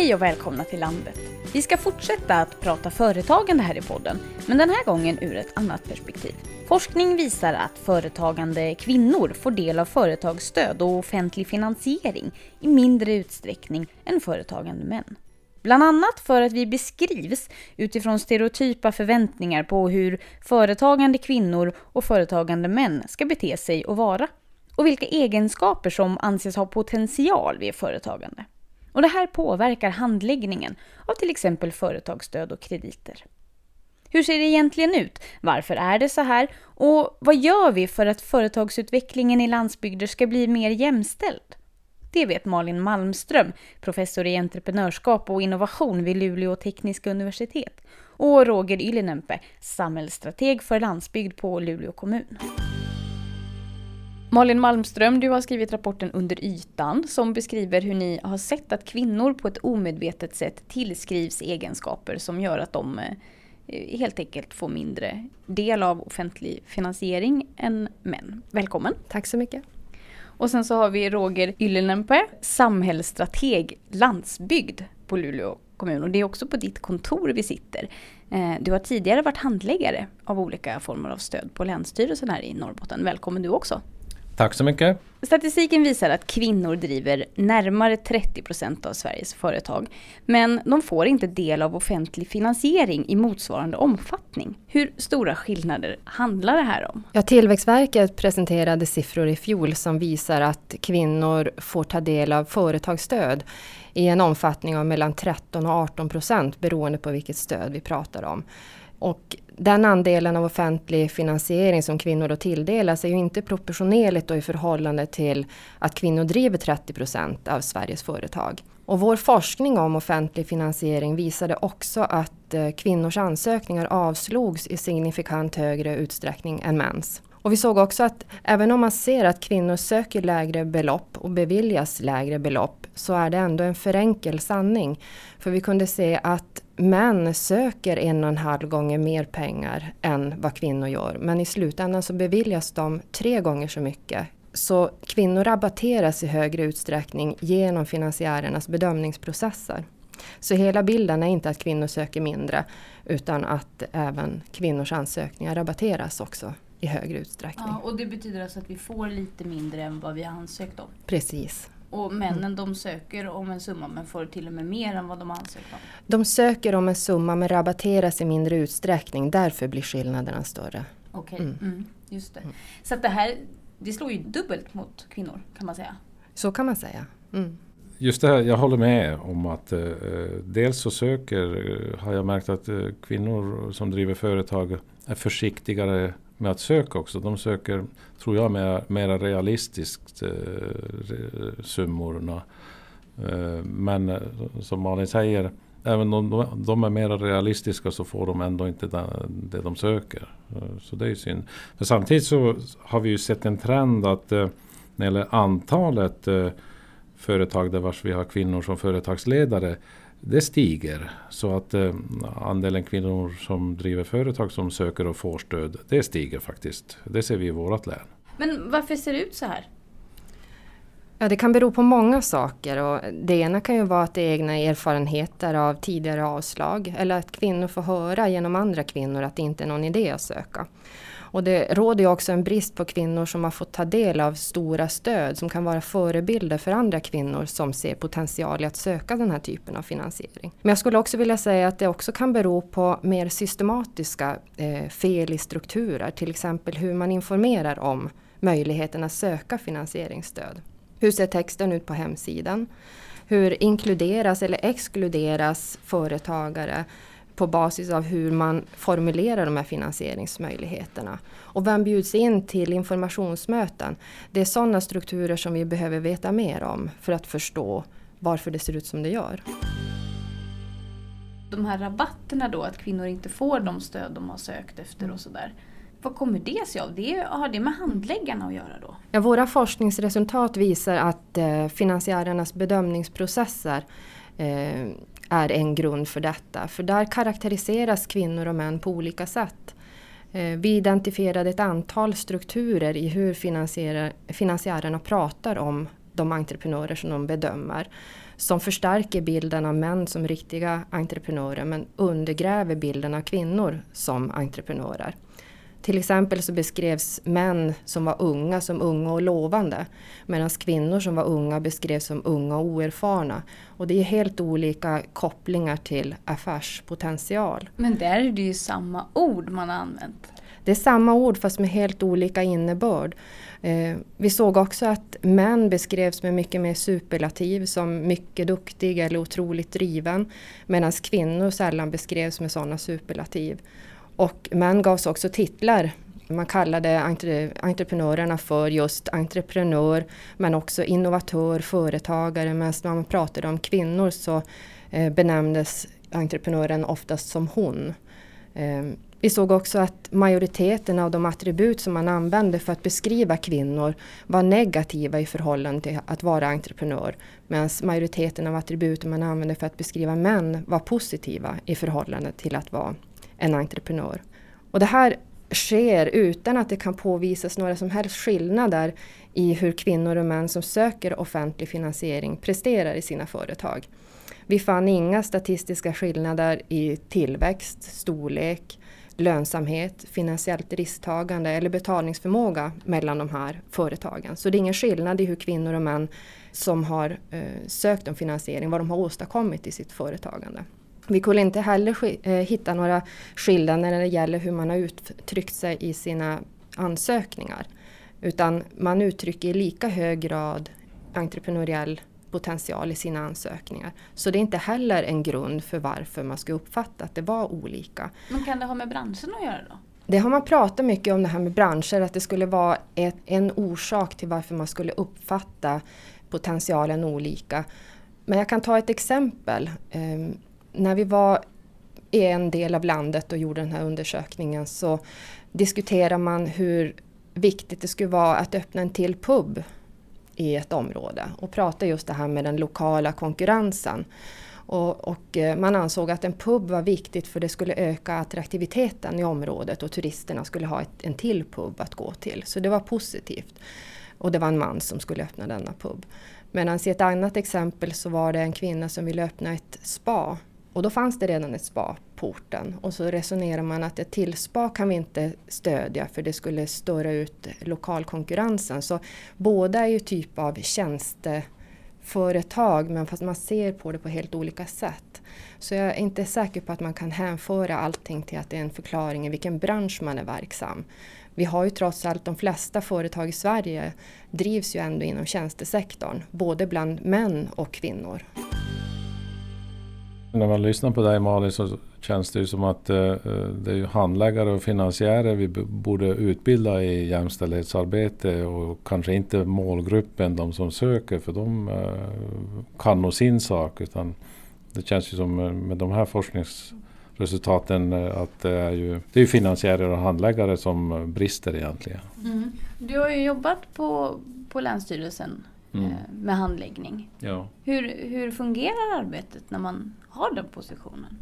Hej och välkomna till landet. Vi ska fortsätta att prata företagande här i podden, men den här gången ur ett annat perspektiv. Forskning visar att företagande kvinnor får del av företagsstöd och offentlig finansiering i mindre utsträckning än företagande män. Bland annat för att vi beskrivs utifrån stereotypa förväntningar på hur företagande kvinnor och företagande män ska bete sig och vara. Och vilka egenskaper som anses ha potential vid företagande. Och det här påverkar handläggningen av till exempel företagsstöd och krediter. Hur ser det egentligen ut? Varför är det så här? Och vad gör vi för att företagsutvecklingen i landsbygder ska bli mer jämställd? Det vet Malin Malmström, professor i entreprenörskap och innovation vid Luleå Tekniska universitet. Och Roger Yllinempe, samhällsstrateg för landsbygd på Luleå kommun. Malin Malmström, du har skrivit rapporten Under ytan som beskriver hur ni har sett att kvinnor på ett omedvetet sätt tillskrivs egenskaper som gör att de helt enkelt får mindre del av offentlig finansiering än män. Välkommen. Tack så mycket. Och sen så har vi Roger Yllinempe, samhällsstrateg landsbygd på Luleå kommun. Och det är också på ditt kontor vi sitter. Du har tidigare varit handläggare av olika former av stöd på Länsstyrelsen här i Norrbotten. Välkommen du också. Tack så mycket. Statistiken visar att kvinnor driver närmare 30% av Sveriges företag. Men de får inte del av offentlig finansiering i motsvarande omfattning. Hur stora skillnader handlar det här om? Ja, Tillväxtverket presenterade siffror i fjol som visar att kvinnor får ta del av företagsstöd i en omfattning av mellan 13% och 18% beroende på vilket stöd vi pratar om. Och den andelen av offentlig finansiering som kvinnor då tilldelas är ju inte proportionerligt då i förhållande till att kvinnor driver 30% av Sveriges företag. Och vår forskning om offentlig finansiering visade också att kvinnors ansökningar avslogs i signifikant högre utsträckning än mäns. Och vi såg också att även om man ser att kvinnor söker lägre belopp och beviljas lägre belopp så är det ändå en för enkel sanning. För vi kunde se att män söker 1,5 gånger mer pengar än vad kvinnor gör. Men i slutändan så beviljas de 3 gånger så mycket. Så kvinnor rabatteras i högre utsträckning genom finansiärernas bedömningsprocesser. Så hela bilden är inte att kvinnor söker mindre utan att även kvinnors ansökningar rabatteras också i högre utsträckning. Ja, och det betyder alltså att vi får lite mindre än vad vi har ansökt om? Precis. Och männen de söker om en summa men får till och med mer än vad de ansökt om? De söker om en summa men rabatteras i mindre utsträckning. Därför blir skillnaderna större. Okej, just det. Så att det slår ju dubbelt mot kvinnor kan man säga. Så kan man säga. Mm. Just det här, jag håller med om att dels så har jag märkt att kvinnor som driver företag är försiktigare med att söka också. De söker, tror jag, mera realistiskt summorna. Men som Malin säger, även om de är mera realistiska så får de ändå inte det de söker. Så det är ju synd. Men samtidigt så har vi ju sett en trend att när det gäller antalet företag där vars vi har kvinnor som företagsledare, det stiger, så att andelen kvinnor som driver företag som söker och får stöd, det stiger faktiskt. Det ser vi i vårt län. Men varför ser det ut så här? Ja, det kan bero på många saker. Och det ena kan ju vara att det är egna erfarenheter av tidigare avslag eller att kvinnor får höra genom andra kvinnor att det inte är någon idé att söka. Och det råder ju också en brist på kvinnor som har fått ta del av stora stöd som kan vara förebilder för andra kvinnor som ser potential i att söka den här typen av finansiering. Men jag skulle också vilja säga att det också kan bero på mer systematiska fel i strukturer, till exempel hur man informerar om möjligheten att söka finansieringsstöd. Hur ser texten ut på hemsidan? Hur inkluderas eller exkluderas företagare på basis av hur man formulerar de här finansieringsmöjligheterna? Och vem bjuds in till informationsmöten? Det är sådana strukturer som vi behöver veta mer om för att förstå varför det ser ut som det gör. De här rabatterna då, att kvinnor inte får de stöd de har sökt efter och sådär. Vad kommer det sig av? Har det med handläggarna att göra då? Ja, våra forskningsresultat visar att finansiärernas bedömningsprocesser är en grund för detta. För där karaktäriseras kvinnor och män på olika sätt. Vi identifierade ett antal strukturer i hur finansiärerna pratar om de entreprenörer som de bedömer, som förstärker bilden av män som riktiga entreprenörer men undergräver bilden av kvinnor som entreprenörer. Till exempel så beskrevs män som var unga som unga och lovande, medan kvinnor som var unga beskrevs som unga och oerfarna. Och det är helt olika kopplingar till affärspotential. Men där är det ju samma ord man har använt. Det är samma ord fast med helt olika innebörd. Vi såg också att män beskrevs med mycket mer superlativ som mycket duktig eller otroligt driven, medan kvinnor sällan beskrevs med sådana superlativ. Och män gavs också titlar. Man kallade entreprenörerna för just entreprenör men också innovatör, företagare. Men när man pratade om kvinnor så benämndes entreprenören oftast som hon. Vi såg också att majoriteten av de attribut som man använde för att beskriva kvinnor var negativa i förhållande till att vara entreprenör. Medan majoriteten av attributen man använde för att beskriva män var positiva i förhållande till att vara en entreprenör. Och det här sker utan att det kan påvisas några som helst skillnader i hur kvinnor och män som söker offentlig finansiering presterar i sina företag. Vi fann inga statistiska skillnader i tillväxt, storlek, lönsamhet, finansiellt risktagande eller betalningsförmåga mellan de här företagen. Så det är ingen skillnad i hur kvinnor och män som har sökt om finansiering, vad de har åstadkommit i sitt företagande. Vi kunde inte heller hitta några skillnader när det gäller hur man har uttryckt sig i sina ansökningar. Utan man uttrycker i lika hög grad entreprenöriell potential i sina ansökningar. Så det är inte heller en grund för varför man ska uppfatta att det var olika. Men kan det ha med branschen att göra då? Det har man pratat mycket om det här med branscher, att det skulle vara en orsak till varför man skulle uppfatta potentialen olika. Men jag kan ta ett exempel. När vi var i en del av landet och gjorde den här undersökningen så diskuterade man hur viktigt det skulle vara att öppna en till pub i ett område och prata just det här med den lokala konkurrensen. Och man ansåg att en pub var viktigt för det skulle öka attraktiviteten i området och turisterna skulle ha en till pub att gå till. Så det var positivt. Och det var en man som skulle öppna denna pub. Medan i ett annat exempel så var det en kvinna som ville öppna ett spa. Och då fanns det redan ett spa på orten. Och så resonerar man att ett till spa kan vi inte stödja för det skulle störa ut lokalkonkurrensen. Så båda är ju typ av tjänsteföretag men fast man ser på det på helt olika sätt. Så jag är inte säker på att man kan hänföra allting till att det är en förklaring i vilken bransch man är verksam. Vi har ju trots allt de flesta företag i Sverige drivs ju ändå inom tjänstesektorn, både bland män och kvinnor. När man lyssnar på dig Malin så känns det ju som att det är handläggare och finansiärer vi borde utbilda i jämställdhetsarbete och kanske inte målgruppen, de som söker, för de kan nog sin sak, utan det känns ju som med de här forskningsresultaten att det är ju finansiärer och handläggare som brister egentligen. Mm. Du har ju jobbat på Länsstyrelsen. Mm. Med handläggning. Ja. Hur fungerar arbetet när man har den positionen?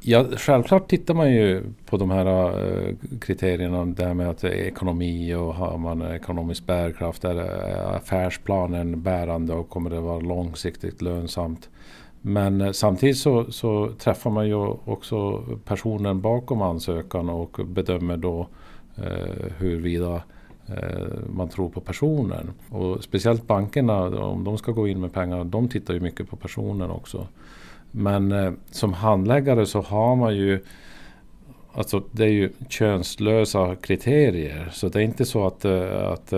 Ja, självklart tittar man ju på de här kriterierna, det här med att ekonomi och har man ekonomisk bärkraft, är affärsplanen bärande och kommer det vara långsiktigt lönsamt. Men samtidigt så träffar man ju också personen bakom ansökan och bedömer då huruvida man tror på personen. Och speciellt bankerna, om de ska gå in med pengar, de tittar ju mycket på personen också. Men som handläggare så har man ju, alltså det är ju könslösa kriterier. Så det är inte så att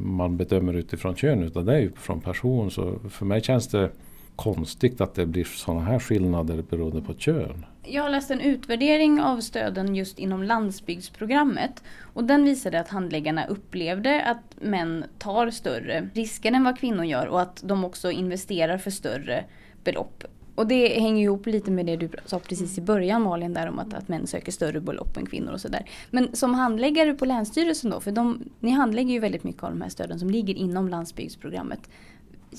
man bedömer utifrån kön, utan det är ju från person. Så för mig känns det konstigt att det blir sådana här skillnader beroende på kön. Jag har läst en utvärdering av stöden just inom landsbygdsprogrammet och den visade att handläggarna upplevde att män tar större risker än vad kvinnor gör och att de också investerar för större belopp. Och det hänger ihop lite med det du sa precis i början Malin där om att män söker större belopp än kvinnor och sådär. Men som handläggare på Länsstyrelsen då, för ni handlägger ju väldigt mycket av de här stöden som ligger inom landsbygdsprogrammet.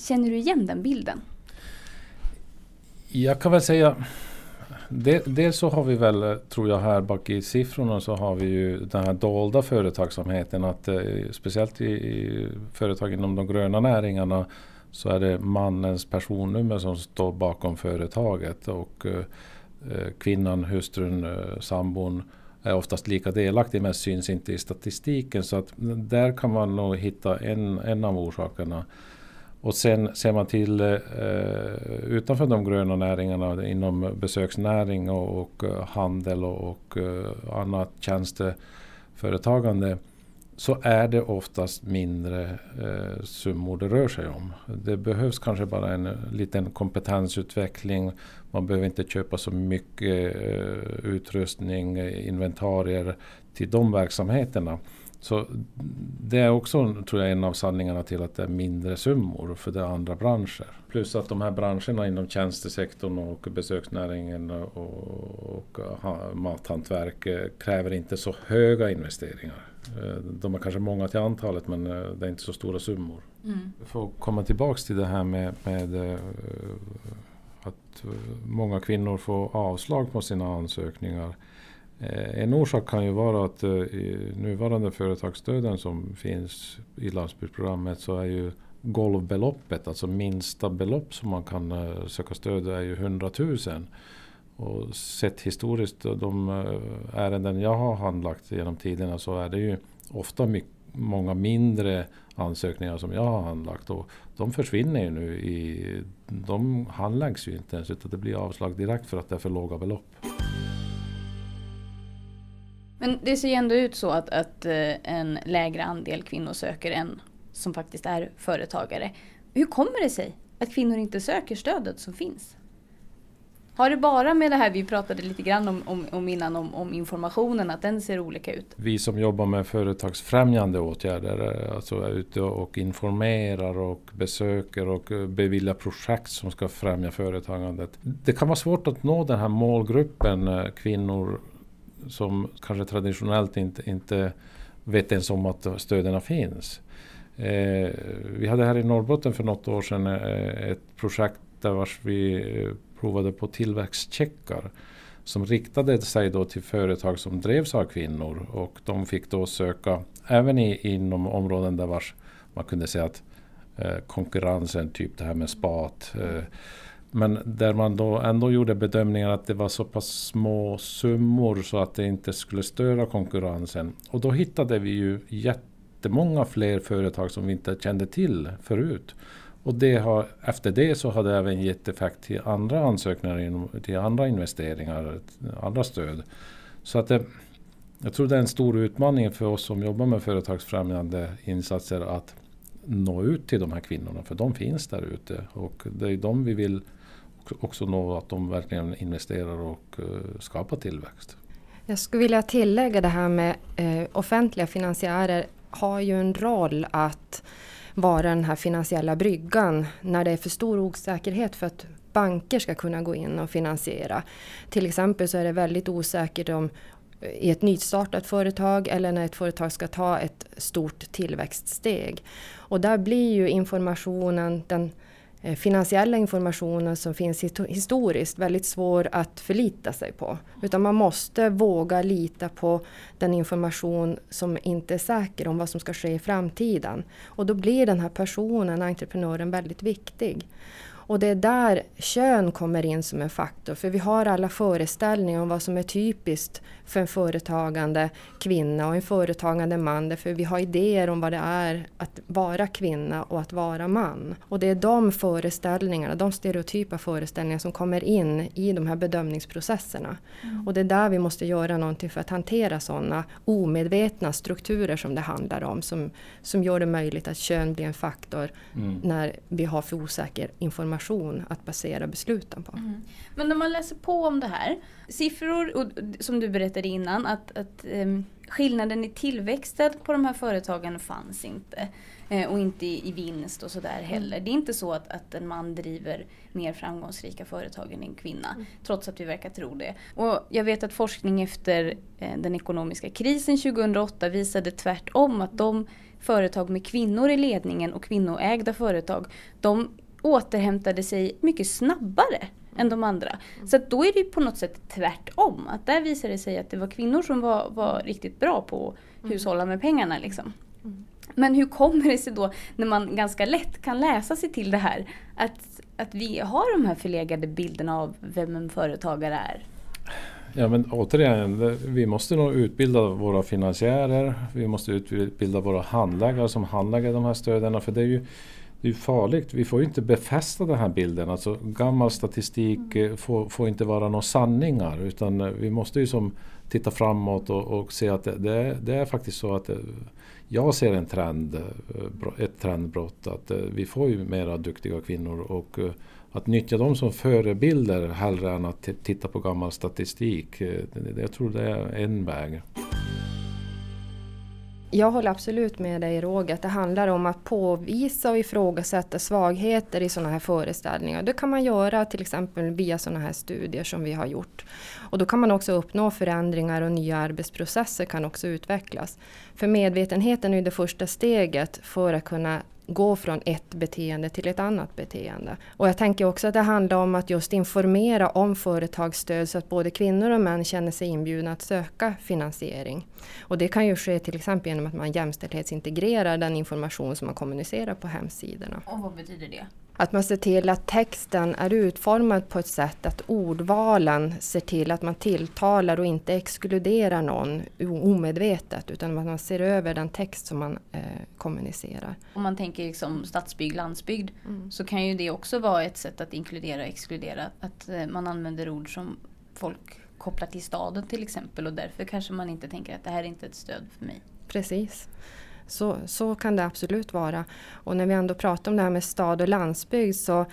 Känner du igen den bilden? Jag kan väl säga Dels så har vi väl, tror jag här bak i siffrorna så har vi ju den här dolda företagsamheten att speciellt i företag inom de gröna näringarna så är det mannens personnummer som står bakom företaget och kvinnan, hustrun, sambon är oftast lika delaktig men syns inte i statistiken så att där kan man nog hitta en av orsakerna. Och sen ser man till utanför de gröna näringarna inom besöksnäring och handel och annat tjänsteföretagande så är det oftast mindre summor det rör sig om. Det behövs kanske bara en liten kompetensutveckling. Man behöver inte köpa så mycket utrustning, inventarier till de verksamheterna. Så det är också, tror jag, en av sanningarna till att det är mindre summor för de andra branscher. Plus att de här branscherna inom tjänstesektorn och besöksnäringen och mathantverk kräver inte så höga investeringar. De är kanske många till antalet men det är inte så stora summor. Mm. För att komma tillbaka till det här med att många kvinnor får avslag på sina ansökningar. En orsak kan ju vara att i nuvarande företagsstöden som finns i landsbygdsprogrammet så är ju golvbeloppet, alltså minsta belopp som man kan söka stöd är ju 100 000. Och sett historiskt de ärenden jag har handlagt genom tiderna så är det ju ofta många mindre ansökningar som jag har handlagt och de försvinner ju nu, de handläggs ju inte ens utan det blir avslag direkt för att det är för låga belopp. Men det ser ju ändå ut så att en lägre andel kvinnor söker än som faktiskt är företagare. Hur kommer det sig att kvinnor inte söker stödet som finns? Har det bara med det här vi pratade lite grann om innan om informationen, att den ser olika ut? Vi som jobbar med företagsfrämjande åtgärder, alltså är ute och informerar och besöker och beviljar projekt som ska främja företagandet. Det kan vara svårt att nå den här målgruppen kvinnor som kanske traditionellt inte vet ens om att stöderna finns. Vi hade här i Norrbotten för något år sedan ett projekt där vi provade på tillväxtcheckar som riktade sig då till företag som drevs av kvinnor och de fick då söka även inom områden där man kunde säga att konkurrensen, typ det här med spat, men där man då ändå gjorde bedömningen att det var så pass små summor så att det inte skulle störa konkurrensen. Och då hittade vi ju jättemånga fler företag som vi inte kände till förut. Och efter det så har det även gett effekt till andra ansökningar, till andra investeringar, andra stöd. Så att jag tror det är en stor utmaning för oss som jobbar med företagsfrämjande insatser att nå ut till de här kvinnorna, för de finns där ute. Och det är de vi vill också nå, att de verkligen investerar och skapar tillväxt. Jag skulle vilja tillägga det här med offentliga finansiärer har ju en roll att vara den här finansiella bryggan när det är för stor osäkerhet för att banker ska kunna gå in och finansiera. Till exempel så är det väldigt osäkert om i ett nystartat företag eller när ett företag ska ta ett stort tillväxtsteg. Och där blir ju informationen, den finansiella informationen som finns historiskt väldigt svår att förlita sig på. Utan man måste våga lita på den information som inte är säker om vad som ska ske i framtiden. Och då blir den här personen, entreprenören, väldigt viktig. Och det är där kön kommer in som en faktor. För vi har alla föreställningar om vad som är typiskt för en företagande kvinna och en företagande man. För vi har idéer om vad det är att vara kvinna och att vara man. Och det är de föreställningarna, de stereotypa föreställningar som kommer in i de här bedömningsprocesserna. Mm. Och det är där vi måste göra någonting för att hantera sådana omedvetna strukturer som det handlar om. Som gör det möjligt att kön blir en faktor när vi har för osäker information att basera besluten på. Mm. Men när man läser på om det här, siffror och, som du berättade innan, att skillnaden i tillväxten på de här företagen fanns inte. Och inte i vinst och sådär heller. Det är inte så att en man driver mer framgångsrika företag än en kvinna. Mm. Trots att vi verkar tro det. Och jag vet att forskning efter den ekonomiska krisen 2008 visade tvärtom att de företag med kvinnor i ledningen och kvinnoägda företag, de återhämtade sig mycket snabbare än de andra. Så att då är det ju på något sätt tvärtom. Att där visade det sig att det var kvinnor som var riktigt bra på att hushålla med pengarna liksom. Men hur kommer det sig då när man ganska lätt kan läsa sig till det här? Att vi har de här förlegade bilderna av vem en företagare är? Ja, men återigen, vi måste nog utbilda våra finansiärer. Vi måste utbilda våra handläggare som handlägger de här stöden. För det är ju farligt. Vi får ju inte befästa den här bilden. Alltså, gammal statistik får inte vara några sanningar. Utan vi måste ju som titta framåt och se att det är faktiskt så att... Jag ser en trend, ett trendbrott, att vi får ju mera duktiga kvinnor och att nyttja dem som förebilder hellre än att titta på gammal statistik, jag tror det är en väg. Jag håller absolut med dig, Roger, att det handlar om att påvisa och ifrågasätta svagheter i sådana här föreställningar. Det kan man göra till exempel via sådana här studier som vi har gjort. Och då kan man också uppnå förändringar och nya arbetsprocesser kan också utvecklas. För medvetenheten är det första steget för att kunna gå från ett beteende till ett annat beteende. Och jag tänker också att det handlar om att just informera om företagsstöd så att både kvinnor och män känner sig inbjudna att söka finansiering. Och det kan ju ske till exempel genom att man jämställdhetsintegrerar den information som man kommunicerar på hemsidorna. Och vad betyder det? Att man ser till att texten är utformad på ett sätt att ordvalen ser till att man tilltalar och inte exkluderar någon omedvetet, utan att man ser över den text som man kommunicerar. Om man tänker liksom stadsbygd, landsbygd, så kan ju det också vara ett sätt att inkludera och exkludera. Att man använder ord som folk kopplar till staden till exempel, och därför kanske man inte tänker att det här är inte ett stöd för mig. Precis. Så kan det absolut vara. Och när vi ändå pratar om det här med stad och landsbygd så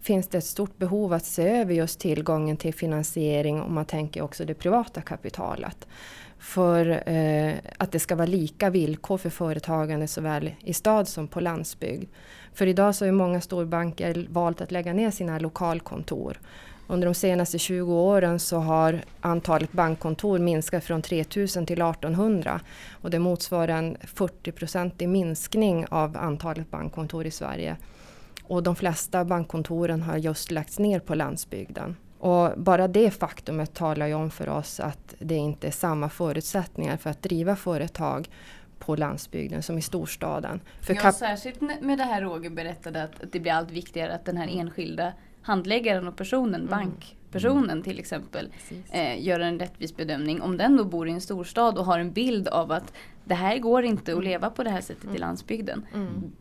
finns det ett stort behov att se över just tillgången till finansiering, om man tänker också det privata kapitalet. För att det ska vara lika villkor för företagande såväl i stad som på landsbygd. För idag så har många storbanker valt att lägga ner sina lokalkontor. Under de senaste 20 åren så har antalet bankkontor minskat från 3000 till 1800. Och det motsvarar en 40-procentig minskning av antalet bankkontor i Sverige. Och de flesta bankkontoren har just lagts ner på landsbygden. Och bara det faktumet talar ju om för oss att det inte är samma förutsättningar för att driva företag på landsbygden som i storstaden. För särskilt med det här Roger berättade att det blir allt viktigare att den här enskilda handläggaren och personen, bankpersonen till exempel, gör en rättvis bedömning. Om den då bor i en storstad och har en bild av att det här går inte att leva på det här sättet i landsbygden,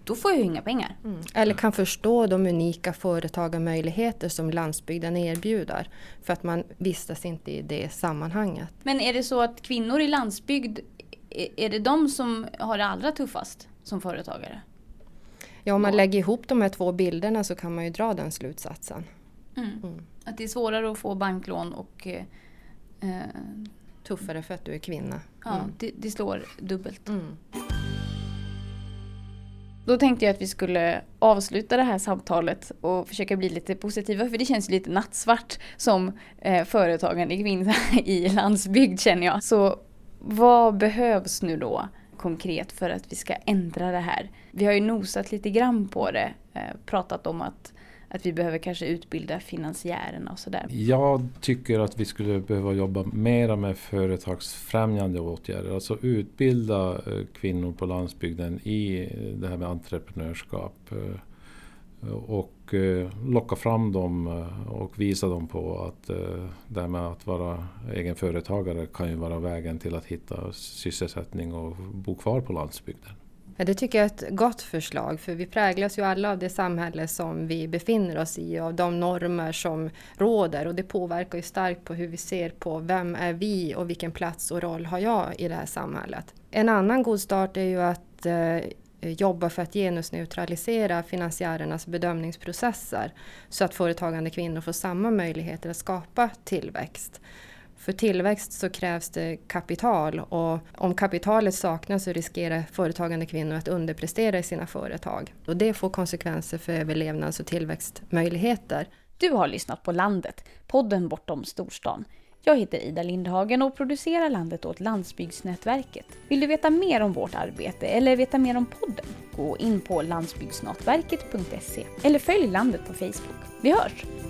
då får jag ju inga pengar. Eller kan förstå de unika företagarmöjligheter som landsbygden erbjuder, för att man vistas inte i det sammanhanget. Men är det så att kvinnor i landsbygd, är det de som har det allra tuffast som företagare? Ja, om man lägger ihop de här två bilderna så kan man ju dra den slutsatsen. Att det är svårare att få banklån och... tuffare för att du är kvinna. Ja, det slår dubbelt. Då tänkte jag att vi skulle avsluta det här samtalet och försöka bli lite positiva. För det känns lite nattsvart som företagande kvinna i landsbygd, känner jag. Så vad behövs nu då konkret för att vi ska ändra det här? Vi har ju nosat lite grann på det, pratat om att vi behöver kanske utbilda finansiärerna och sådär. Jag tycker att vi skulle behöva jobba mer med företagsfrämjande åtgärder, alltså utbilda kvinnor på landsbygden i det här med entreprenörskap och locka fram dem och visa dem på att det här med att vara egen företagare kan ju vara vägen till att hitta sysselsättning och bo kvar på landsbygden. Ja, det tycker jag är ett gott förslag, för vi präglas ju alla av det samhälle som vi befinner oss i, av de normer som råder, och det påverkar ju starkt på hur vi ser på vem är vi och vilken plats och roll har jag i det här samhället. En annan god start är ju att jobba för att genusneutralisera finansiärernas bedömningsprocesser så att företagande kvinnor får samma möjligheter att skapa tillväxt. För tillväxt så krävs det kapital, och om kapitalet saknas så riskerar företagande kvinnor att underprestera i sina företag. Och det får konsekvenser för överlevnads- och tillväxtmöjligheter. Du har lyssnat på Landet, podden bortom storstan. Jag heter Ida Lindhagen och producerar Landet åt Landsbygdsnätverket. Vill du veta mer om vårt arbete eller veta mer om podden? Gå in på landsbygdsnätverket.se eller följ Landet på Facebook. Vi hörs!